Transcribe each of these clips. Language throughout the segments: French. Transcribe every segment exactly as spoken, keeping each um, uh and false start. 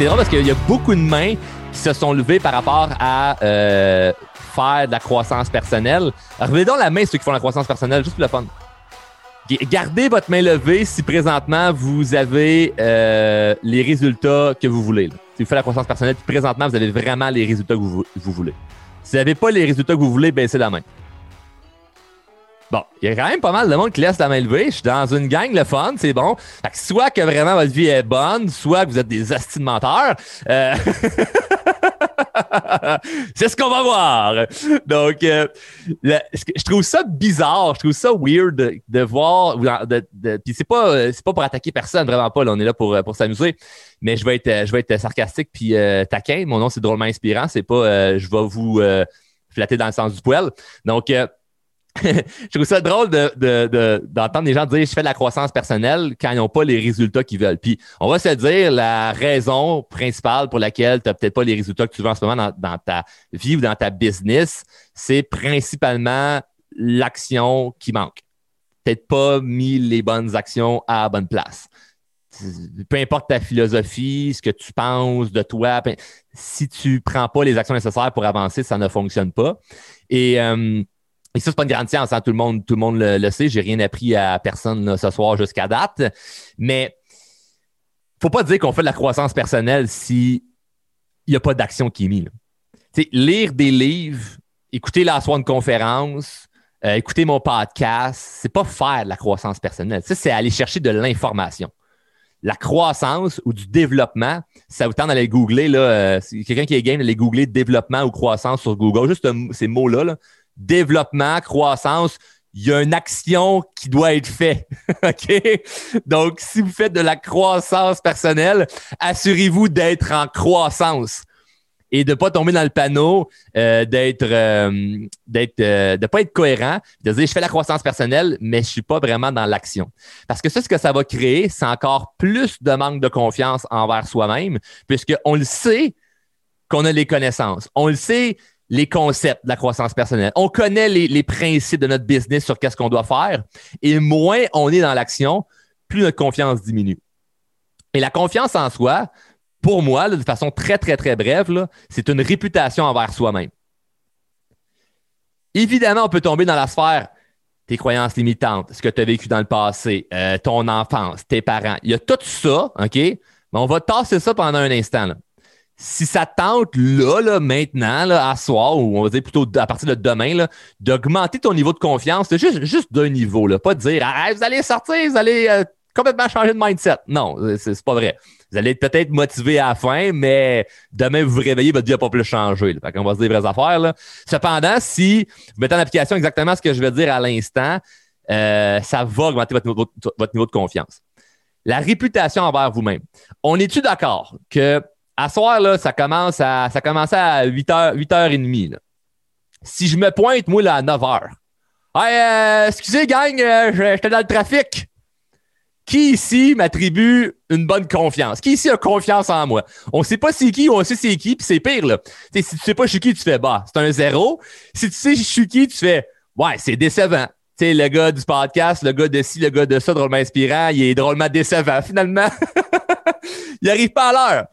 c'est drôle parce qu'il y a beaucoup de mains qui se sont levées par rapport à euh, faire de la croissance personnelle. Revenez donc la main ceux qui font la croissance personnelle, juste pour le fun. Gardez votre main levée si présentement vous avez euh, les résultats que vous voulez. Là. Si vous faites la croissance personnelle, puis présentement vous avez vraiment les résultats que vous, vous voulez. Si vous n'avez pas les résultats que vous voulez, baissez la main. Bon, il y a quand même pas mal de monde qui laisse la main levée. Je suis dans une gang, le fun, c'est bon. Fait que soit que vraiment votre vie est bonne, soit que vous êtes des hosties de menteurs. Euh... c'est ce qu'on va voir. Donc, euh, le, je trouve ça bizarre, je trouve ça weird de, de voir. De, de, puis c'est pas, c'est pas pour attaquer personne, vraiment pas. Là, on est là pour, pour s'amuser. Mais je vais être, je vais être sarcastique puis euh, taquin. Mon nom, c'est drôlement inspirant. C'est pas, euh, je vais vous euh, flatter dans le sens du poil. Donc, euh, je trouve ça drôle de, de, de, d'entendre des gens dire « je fais de la croissance personnelle » quand ils n'ont pas les résultats qu'ils veulent. Puis on va se dire la raison principale pour laquelle tu n'as peut-être pas les résultats que tu veux en ce moment dans, dans ta vie ou dans ta business, c'est principalement l'action qui manque. Peut-être pas mis les bonnes actions à la bonne place. Peu importe ta philosophie, ce que tu penses de toi, si tu ne prends pas les actions nécessaires pour avancer, ça ne fonctionne pas. Et... Euh, Et ça, c'est pas une grande science, hein? Tout le monde, tout le monde le, le sait. J'ai rien appris à personne là, ce soir jusqu'à date. Mais faut pas dire qu'on fait de la croissance personnelle s'il n'y a pas d'action qui est mise. Lire des livres, écouter la soirée de conférence, euh, écouter mon podcast, c'est pas faire de la croissance personnelle. Ça, c'est aller chercher de l'information. La croissance ou du développement, ça vous tente d'aller googler, là, euh, quelqu'un qui est game, d'aller googler développement ou croissance sur Google, juste un, ces mots-là, là. Développement, croissance, il y a une action qui doit être faite. OK? Donc, si vous faites de la croissance personnelle, assurez-vous d'être en croissance et de ne pas tomber dans le panneau, euh, d'être, euh, d'être, euh, de ne pas être cohérent, de dire je fais la croissance personnelle, mais je ne suis pas vraiment dans l'action. Parce que ça, ce que ça va créer, c'est encore plus de manque de confiance envers soi-même, puisqu'on le sait qu'on a les connaissances. On le sait. Les concepts de la croissance personnelle. On connaît les, les principes de notre business sur qu'est-ce qu'on doit faire et moins on est dans l'action, plus notre confiance diminue. Et la confiance en soi, pour moi, là, de façon très, très, très brève, là, c'est une réputation envers soi-même. Évidemment, on peut tomber dans la sphère tes croyances limitantes, ce que tu as vécu dans le passé, euh, ton enfance, tes parents. Il y a tout ça, OK? Mais on va tasser ça pendant un instant, là. Si ça tente là, là maintenant, là, à soir, ou on va dire plutôt à partir de demain, là, d'augmenter ton niveau de confiance, c'est juste, juste d'un niveau, là, pas de dire ah, vous allez sortir, vous allez euh, complètement changer de mindset. Non, c'est, c'est pas vrai. Vous allez être peut-être motivé à la fin, mais demain, vous vous réveillez, votre vie n'a pas plus changé. Fait qu'on va se dire les vraies affaires. Là. Cependant, si vous mettez en application exactement ce que je vais dire à l'instant, euh, ça va augmenter votre niveau, votre niveau de confiance. La réputation envers vous-même. On est-tu d'accord que à soir, là, ça commence à, ça commençait à huit heures, huit heures trente. Là. Si je me pointe, moi, là, à neuf heures. Hey, euh, excusez, gang, euh, j'étais dans le trafic. Qui ici m'attribue une bonne confiance? Qui ici a confiance en moi? On ne sait pas c'est qui ou on sait c'est qui, puis c'est pire. Là. Si tu ne sais pas je suis qui, tu fais bah, c'est un zéro. Si tu sais je suis qui, tu fais ouais, c'est décevant. T'sais, le gars du podcast, le gars de ci, le gars de ça, drôlement inspirant, il est drôlement décevant. Finalement, il n'arrive pas à l'heure.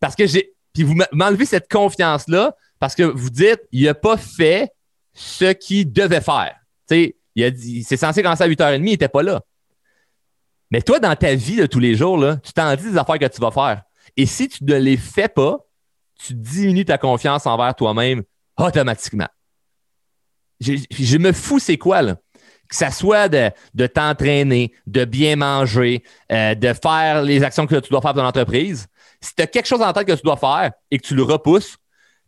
Parce que j'ai. Puis vous m'enlevez cette confiance-là parce que vous dites il n'a pas fait ce qu'il devait faire. Tu sais, il a dit c'est censé commencer à huit heures trente, il n'était pas là. Mais toi, dans ta vie de tous les jours, là, tu t'en dis des affaires que tu vas faire. Et si tu ne les fais pas, tu diminues ta confiance envers toi-même automatiquement. Je, je me fous, c'est quoi, là? Que ça soit de, de t'entraîner, de bien manger, euh, de faire les actions que tu dois faire dans l'entreprise. Si tu as quelque chose en tête que tu dois faire et que tu le repousses,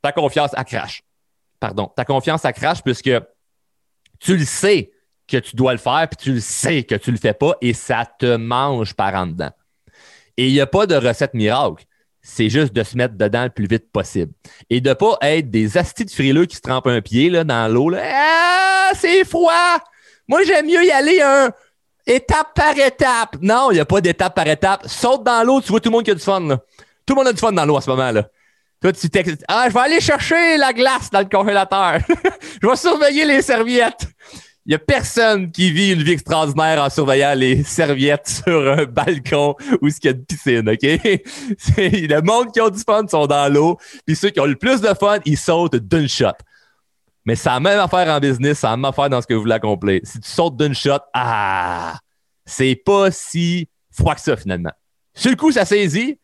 ta confiance accroche. Pardon, ta confiance accroche puisque tu le sais que tu dois le faire puis tu le sais que tu ne le fais pas et ça te mange par en dedans. Et il n'y a pas de recette miracle. C'est juste de se mettre dedans le plus vite possible. Et de ne pas être des astis de frileux qui se trempent un pied là, dans l'eau. Là. Ah, c'est froid! Moi, j'aime mieux y aller un étape par étape. Non, il n'y a pas d'étape par étape. Saute dans l'eau, tu vois tout le monde qui a du fun. Là. Tout le monde a du fun dans l'eau à ce moment-là. Toi, tu t'excites. Ah, je vais aller chercher la glace dans le congélateur. Je vais surveiller les serviettes. Il n'y a personne qui vit une vie extraordinaire en surveillant les serviettes sur un balcon ou ce qu'il y a de piscine, OK? C'est, le monde qui a du fun sont dans l'eau, puis ceux qui ont le plus de fun, ils sautent d'une shot. Mais c'est la même affaire en business, c'est la même affaire dans ce que vous voulez accomplir. Si tu sautes d'une shot, ah, c'est pas si froid que ça, finalement. Sur le coup, ça saisit,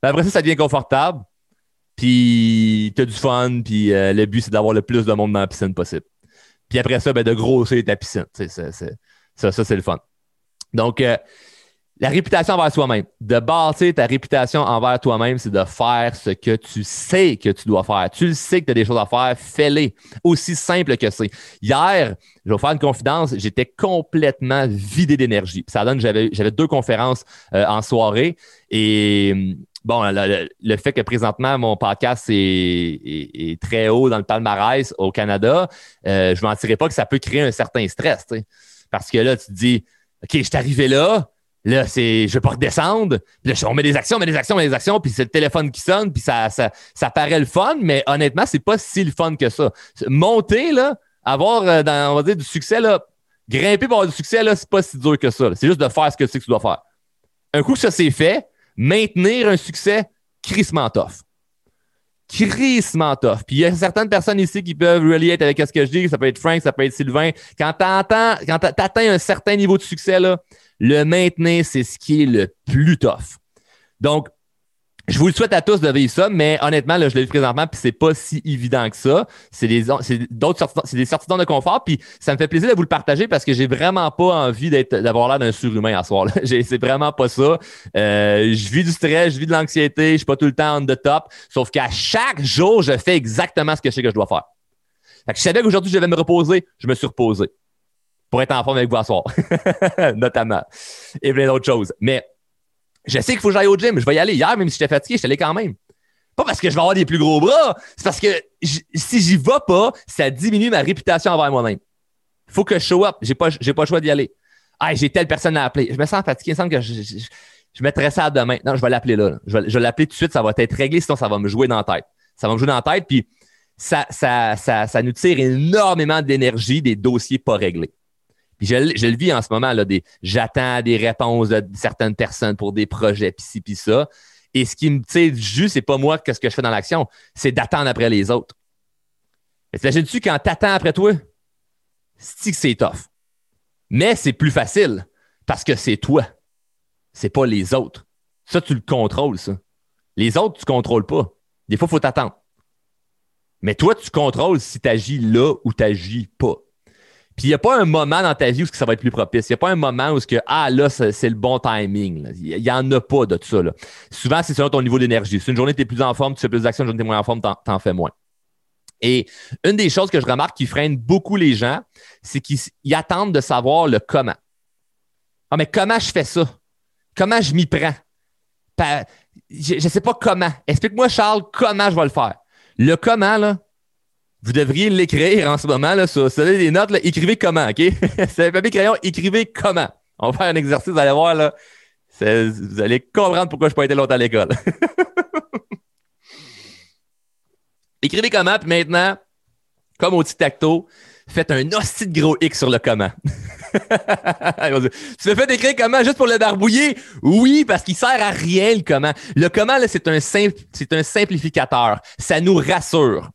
mais après ça, ça devient confortable, puis t'as du fun, puis euh, le but, c'est d'avoir le plus de monde dans la piscine possible. Puis après ça, ben, de grossir ta piscine. C'est, c'est, c'est, ça, ça, c'est le fun. Donc, euh, la réputation envers soi-même. De bâtir ta réputation envers toi-même, c'est de faire ce que tu sais que tu dois faire. Tu le sais que tu as des choses à faire, fais-les. Aussi simple que c'est. Hier, je vais vous faire une confidence, j'étais complètement vidé d'énergie. Ça donne, j'avais, j'avais deux conférences euh, en soirée et... Bon, le, le fait que présentement, mon podcast est, est, est très haut dans le palmarès au Canada, euh, je ne mentirais pas que ça peut créer un certain stress. T'sais. Parce que là, tu te dis, OK, je suis arrivé là, là, c'est, je ne vais pas redescendre. Puis là, on met des actions, on met des actions, on met des actions, puis c'est le téléphone qui sonne, puis ça, ça, ça paraît le fun, mais honnêtement, c'est pas si le fun que ça. Monter, là, avoir, euh, dans, on va dire, du succès, là, grimper pour avoir du succès, là, c'est pas si dur que ça. Là. C'est juste de faire ce que tu sais que tu dois faire. Un coup que ça, c'est fait, maintenir un succès, crissement tough. Crissement tough. Puis il y a certaines personnes ici qui peuvent relier avec ce que je dis, ça peut être Frank, ça peut être Sylvain. Quand t'entends, quand t'atteins un certain niveau de succès, là, le maintenir, c'est ce qui est le plus tough. Donc, je vous le souhaite à tous de vivre ça, mais honnêtement, là, je le vis présentement, puis c'est pas si évident que ça. C'est des, c'est d'autres sorties, c'est des sorties de confort, puis ça me fait plaisir de vous le partager parce que j'ai vraiment pas envie d'être, d'avoir l'air d'un surhumain à ce soir. C'est vraiment pas ça. Euh, je vis du stress, je vis de l'anxiété, je suis pas tout le temps on the top, sauf qu'à chaque jour, je fais exactement ce que je sais que je dois faire. Fait que je savais qu'aujourd'hui, je vais me reposer, je me suis reposé pour être en forme avec vous à ce soir, notamment, et plein d'autres choses. Mais je sais qu'il faut que j'aille au gym. Je vais y aller. Hier, même si j'étais fatigué, j'étais allé quand même. Pas parce que je vais avoir des plus gros bras. C'est parce que j- si j'y vais pas, ça diminue ma réputation envers moi-même. Il faut que je show up. J'ai pas, j'ai pas le choix d'y aller. Ah, j'ai telle personne à appeler. Je me sens fatigué. Il me semble que je, je, je mettrais ça demain. Non, je vais l'appeler là. Je vais, je vais l'appeler tout de suite. Ça va être réglé. Sinon, ça va me jouer dans la tête. Ça va me jouer dans la tête. Puis, ça, ça, ça, ça nous tire énormément d'énergie des dossiers pas réglés. Puis je, je le vis en ce moment, là, des, j'attends des réponses de certaines personnes pour des projets, pis ci, pis ça. Et ce qui me tire du jus, c'est pas moi que ce que je fais dans l'action, c'est d'attendre après les autres. Mais t'imagines-tu quand t'attends après toi? C'est-tu que c'est tough? Mais c'est plus facile parce que c'est toi. C'est pas les autres. Ça, tu le contrôles, ça. Les autres, tu contrôles pas. Des fois, il faut t'attendre. Mais toi, tu contrôles si t'agis là ou t'agis pas. Puis, il n'y a pas un moment dans ta vie où ça va être plus propice. Il n'y a pas un moment où, ce que, ah là, c'est, c'est le bon timing. Il n'y en a pas de tout ça. Là. Souvent, c'est selon ton niveau d'énergie. Si une journée, tu es plus en forme, tu fais plus d'actions, une journée, tu es moins en forme, t'en, t'en fais moins. Et une des choses que je remarque qui freine beaucoup les gens, c'est qu'ils ils attendent de savoir le comment. Ah, mais comment je fais ça? Comment je m'y prends? Par, je ne sais pas comment. Explique-moi, Charles, comment je vais le faire. Le comment, là, vous devriez l'écrire en ce moment, là, sur, sur les notes, là, écrivez comment, OK? C'est le papier crayon, écrivez comment. On va faire un exercice, vous allez voir, là. C'est, vous allez comprendre pourquoi je n'ai pas été longtemps à l'école. Écrivez comment, puis maintenant, comme au tic-tac-toe, faites un hostie de gros X sur le comment. Tu me fais écrire comment juste pour le barbouiller? Oui, parce qu'il sert à rien, le comment. Le comment, là, c'est un, simp- c'est un simplificateur. Ça nous rassure.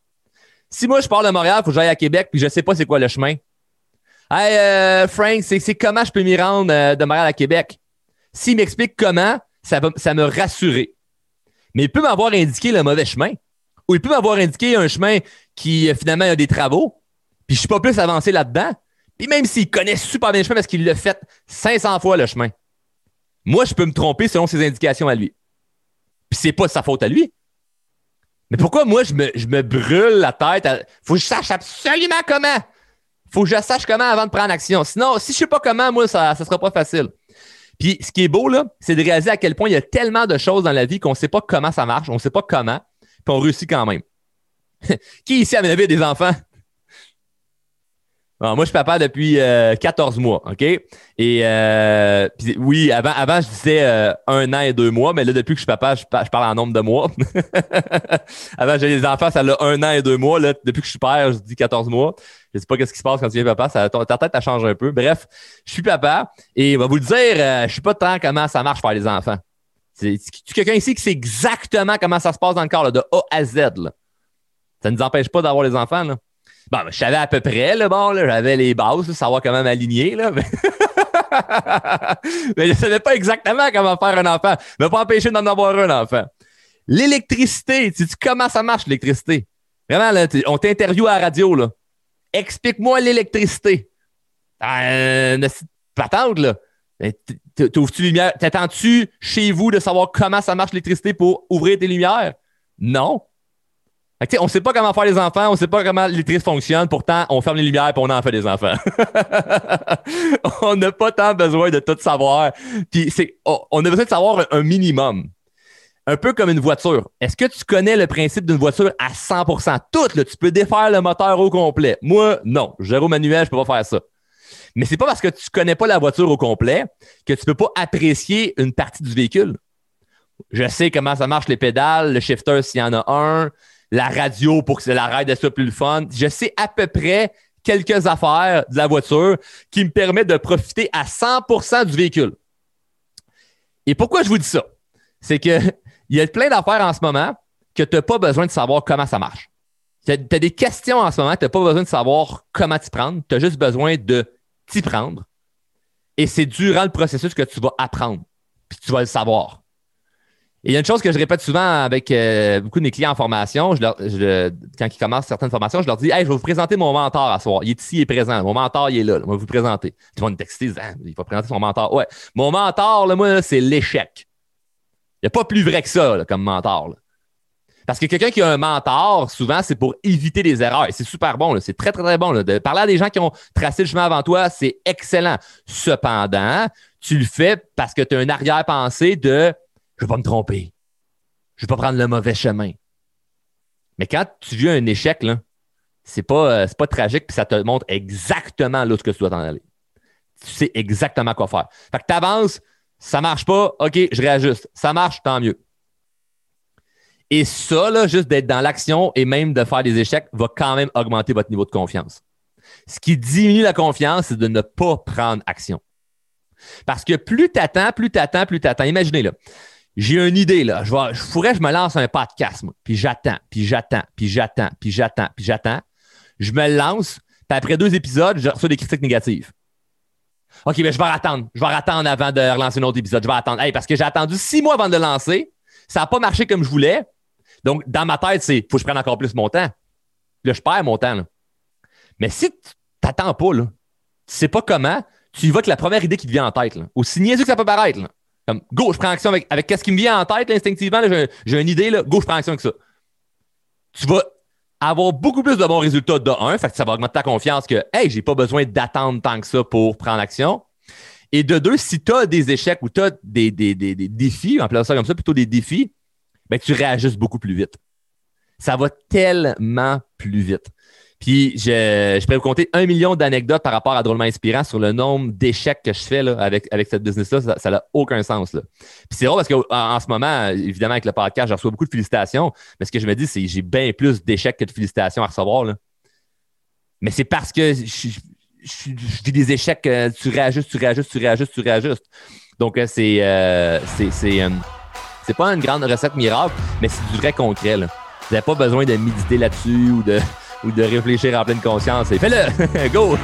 Si moi, je pars de Montréal, il faut que j'aille à Québec puis je ne sais pas c'est quoi le chemin. Hey, euh, Frank, c'est, c'est comment je peux m'y rendre euh, de Montréal à Québec? S'il m'explique comment, ça va ça me rassurer. Mais il peut m'avoir indiqué le mauvais chemin ou il peut m'avoir indiqué un chemin qui, finalement, a des travaux puis je ne suis pas plus avancé là-dedans. Puis même s'il connaît super bien le chemin parce qu'il l'a fait cinq cents fois le chemin, moi, je peux me tromper selon ses indications à lui. Puis c'est pas de sa faute à lui. Mais pourquoi moi, je me, je me brûle la tête? À... Faut que je sache absolument comment. Faut que je sache comment avant de prendre action. Sinon, si je sais pas comment, moi, ça ne sera pas facile. Puis, ce qui est beau, là, c'est de réaliser à quel point il y a tellement de choses dans la vie qu'on ne sait pas comment ça marche, on ne sait pas comment, puis on réussit quand même. Qui ici a élevé des enfants? Bon, moi, je suis papa depuis euh, quatorze mois, OK? Et euh, pis, oui, avant, avant, je disais euh, un an et deux mois, mais là, depuis que je suis papa, je, je parle en nombre de mois. Avant, j'ai les enfants, ça l'a un an et deux mois. Là, depuis que je suis père, je dis quatorze mois. Je sais pas qu'est-ce qui se passe quand tu viens papa. Ça, ta tête, ça change un peu. Bref, je suis papa et on va vous le dire, euh, je suis pas tant comment ça marche faire les enfants. C'est, c'est quelqu'un ici qui sait exactement comment ça se passe dans le corps, là, de A à Z, là. Ça ne nous empêche pas d'avoir les enfants, là. Bon, ben, je savais à peu près, là, bon, là, j'avais les bases, là, savoir comment m'aligner, là. Mais... mais je ne savais pas exactement comment faire un enfant. Mais pas empêcher d'en avoir un enfant. L'électricité, tu sais comment ça marche, l'électricité? Vraiment, là, on t'interviewe à la radio, là. Explique-moi l'électricité. Euh, une petite patente, là. T'ouvres-tu les lumières? T'attends-tu chez vous de savoir comment ça marche l'électricité pour ouvrir tes lumières? Non. On ne sait pas comment faire les enfants, on ne sait pas comment l'électricité fonctionne, pourtant, on ferme les lumières et on en fait des enfants. On n'a pas tant besoin de tout savoir. Puis c'est, oh, on a besoin de savoir un minimum. Un peu comme une voiture. Est-ce que tu connais le principe d'une voiture à cent pour cent? Tout, là, tu peux défaire le moteur au complet. Moi, non. Géro manuel, je ne peux pas faire ça. Mais c'est pas parce que tu ne connais pas la voiture au complet que tu ne peux pas apprécier une partie du véhicule. Je sais comment ça marche les pédales, le shifter s'il y en a un, la radio pour que la ride soit plus le fun. Je sais à peu près quelques affaires de la voiture qui me permettent de profiter à cent pour cent du véhicule. Et pourquoi je vous dis ça? C'est qu'il y a plein d'affaires en ce moment que tu n'as pas besoin de savoir comment ça marche. Tu as des questions en ce moment, tu n'as pas besoin de savoir comment t'y prendre, tu as juste besoin de t'y prendre. Et c'est durant le processus que tu vas apprendre, puis tu vas le savoir. Et il y a une chose que je répète souvent avec euh, beaucoup de mes clients en formation, je leur, je, quand ils commencent certaines formations, je leur dis « Hey, je vais vous présenter mon mentor à ce soir. Il est ici, il est présent. Mon mentor, il est là. là. On va vous présenter. » Ils vont me texter, ah, il va présenter son mentor. Ouais, mon mentor, là, moi, là, c'est l'échec. Il n'y a pas plus vrai que ça là, comme mentor. Là. Parce que quelqu'un qui a un mentor, souvent, c'est pour éviter les erreurs. Et c'est super bon. Là. C'est très, très, très bon. Là. De parler à des gens qui ont tracé le chemin avant toi, c'est excellent. Cependant, tu le fais parce que tu as une arrière-pensée de « Je ne vais pas me tromper. Je ne vais pas prendre le mauvais chemin. » Mais quand tu vis un échec, là, c'est pas, euh, c'est pas tragique, puis ça te montre exactement là où tu dois t'en aller. Tu sais exactement quoi faire. Fait que tu avances, ça ne marche pas, OK, je réajuste. Ça marche, tant mieux. Et ça, là, juste d'être dans l'action et même de faire des échecs va quand même augmenter votre niveau de confiance. Ce qui diminue la confiance, c'est de ne pas prendre action. Parce que plus tu attends, plus tu attends, plus tu attends. Imaginez, là. J'ai une idée, là. Je vais, je pourrais, je me lance un podcast, moi. Puis j'attends, puis j'attends, puis j'attends, puis j'attends, puis j'attends. Je me lance, puis après deux épisodes, je reçois des critiques négatives. OK, mais je vais attendre. Je vais attendre avant de relancer un autre épisode. Je vais attendre. Hey, parce que j'ai attendu six mois avant de le lancer. Ça n'a pas marché comme je voulais. Donc, dans ma tête, c'est, faut que je prenne encore plus mon temps. Là, je perds mon temps, là. Mais si tu n'attends pas, là, tu ne sais pas comment, tu y vas avec la première idée qui te vient en tête, là. Aussi niaiseux que ça peut paraître, là. Comme, go, je prends action avec, avec qu'est-ce qui me vient en tête, là, instinctivement, là, j'ai, j'ai une idée, là, go, je prends action avec ça. Tu vas avoir beaucoup plus de bons résultats de un, fait que ça va augmenter ta confiance que, hey, j'ai pas besoin d'attendre tant que ça pour prendre action. Et de deux, si tu as des échecs ou tu as des, des, des, des défis, en plein ça comme ça, plutôt des défis, ben, tu réajustes beaucoup plus vite. Ça va tellement plus vite. Puis, je, je pourrais vous compter un million d'anecdotes par rapport à Drôlement Inspirant sur le nombre d'échecs que je fais là, avec, avec cette business-là. Ça n'a aucun sens. Là. Puis, c'est drôle parce qu'en en ce moment, évidemment, avec le podcast, je reçois beaucoup de félicitations. Mais ce que je me dis, c'est que j'ai bien plus d'échecs que de félicitations à recevoir. Là. Mais c'est parce que je, je, je, je vis des échecs. Tu réajustes, tu réajustes, tu réajustes, tu réajustes. Donc, c'est, euh, c'est, c'est, euh, c'est pas une grande recette miracle, mais c'est du vrai concret. Là. Vous n'avez pas besoin de méditer là-dessus ou de... ou de réfléchir en pleine conscience. Et fais-le! Go!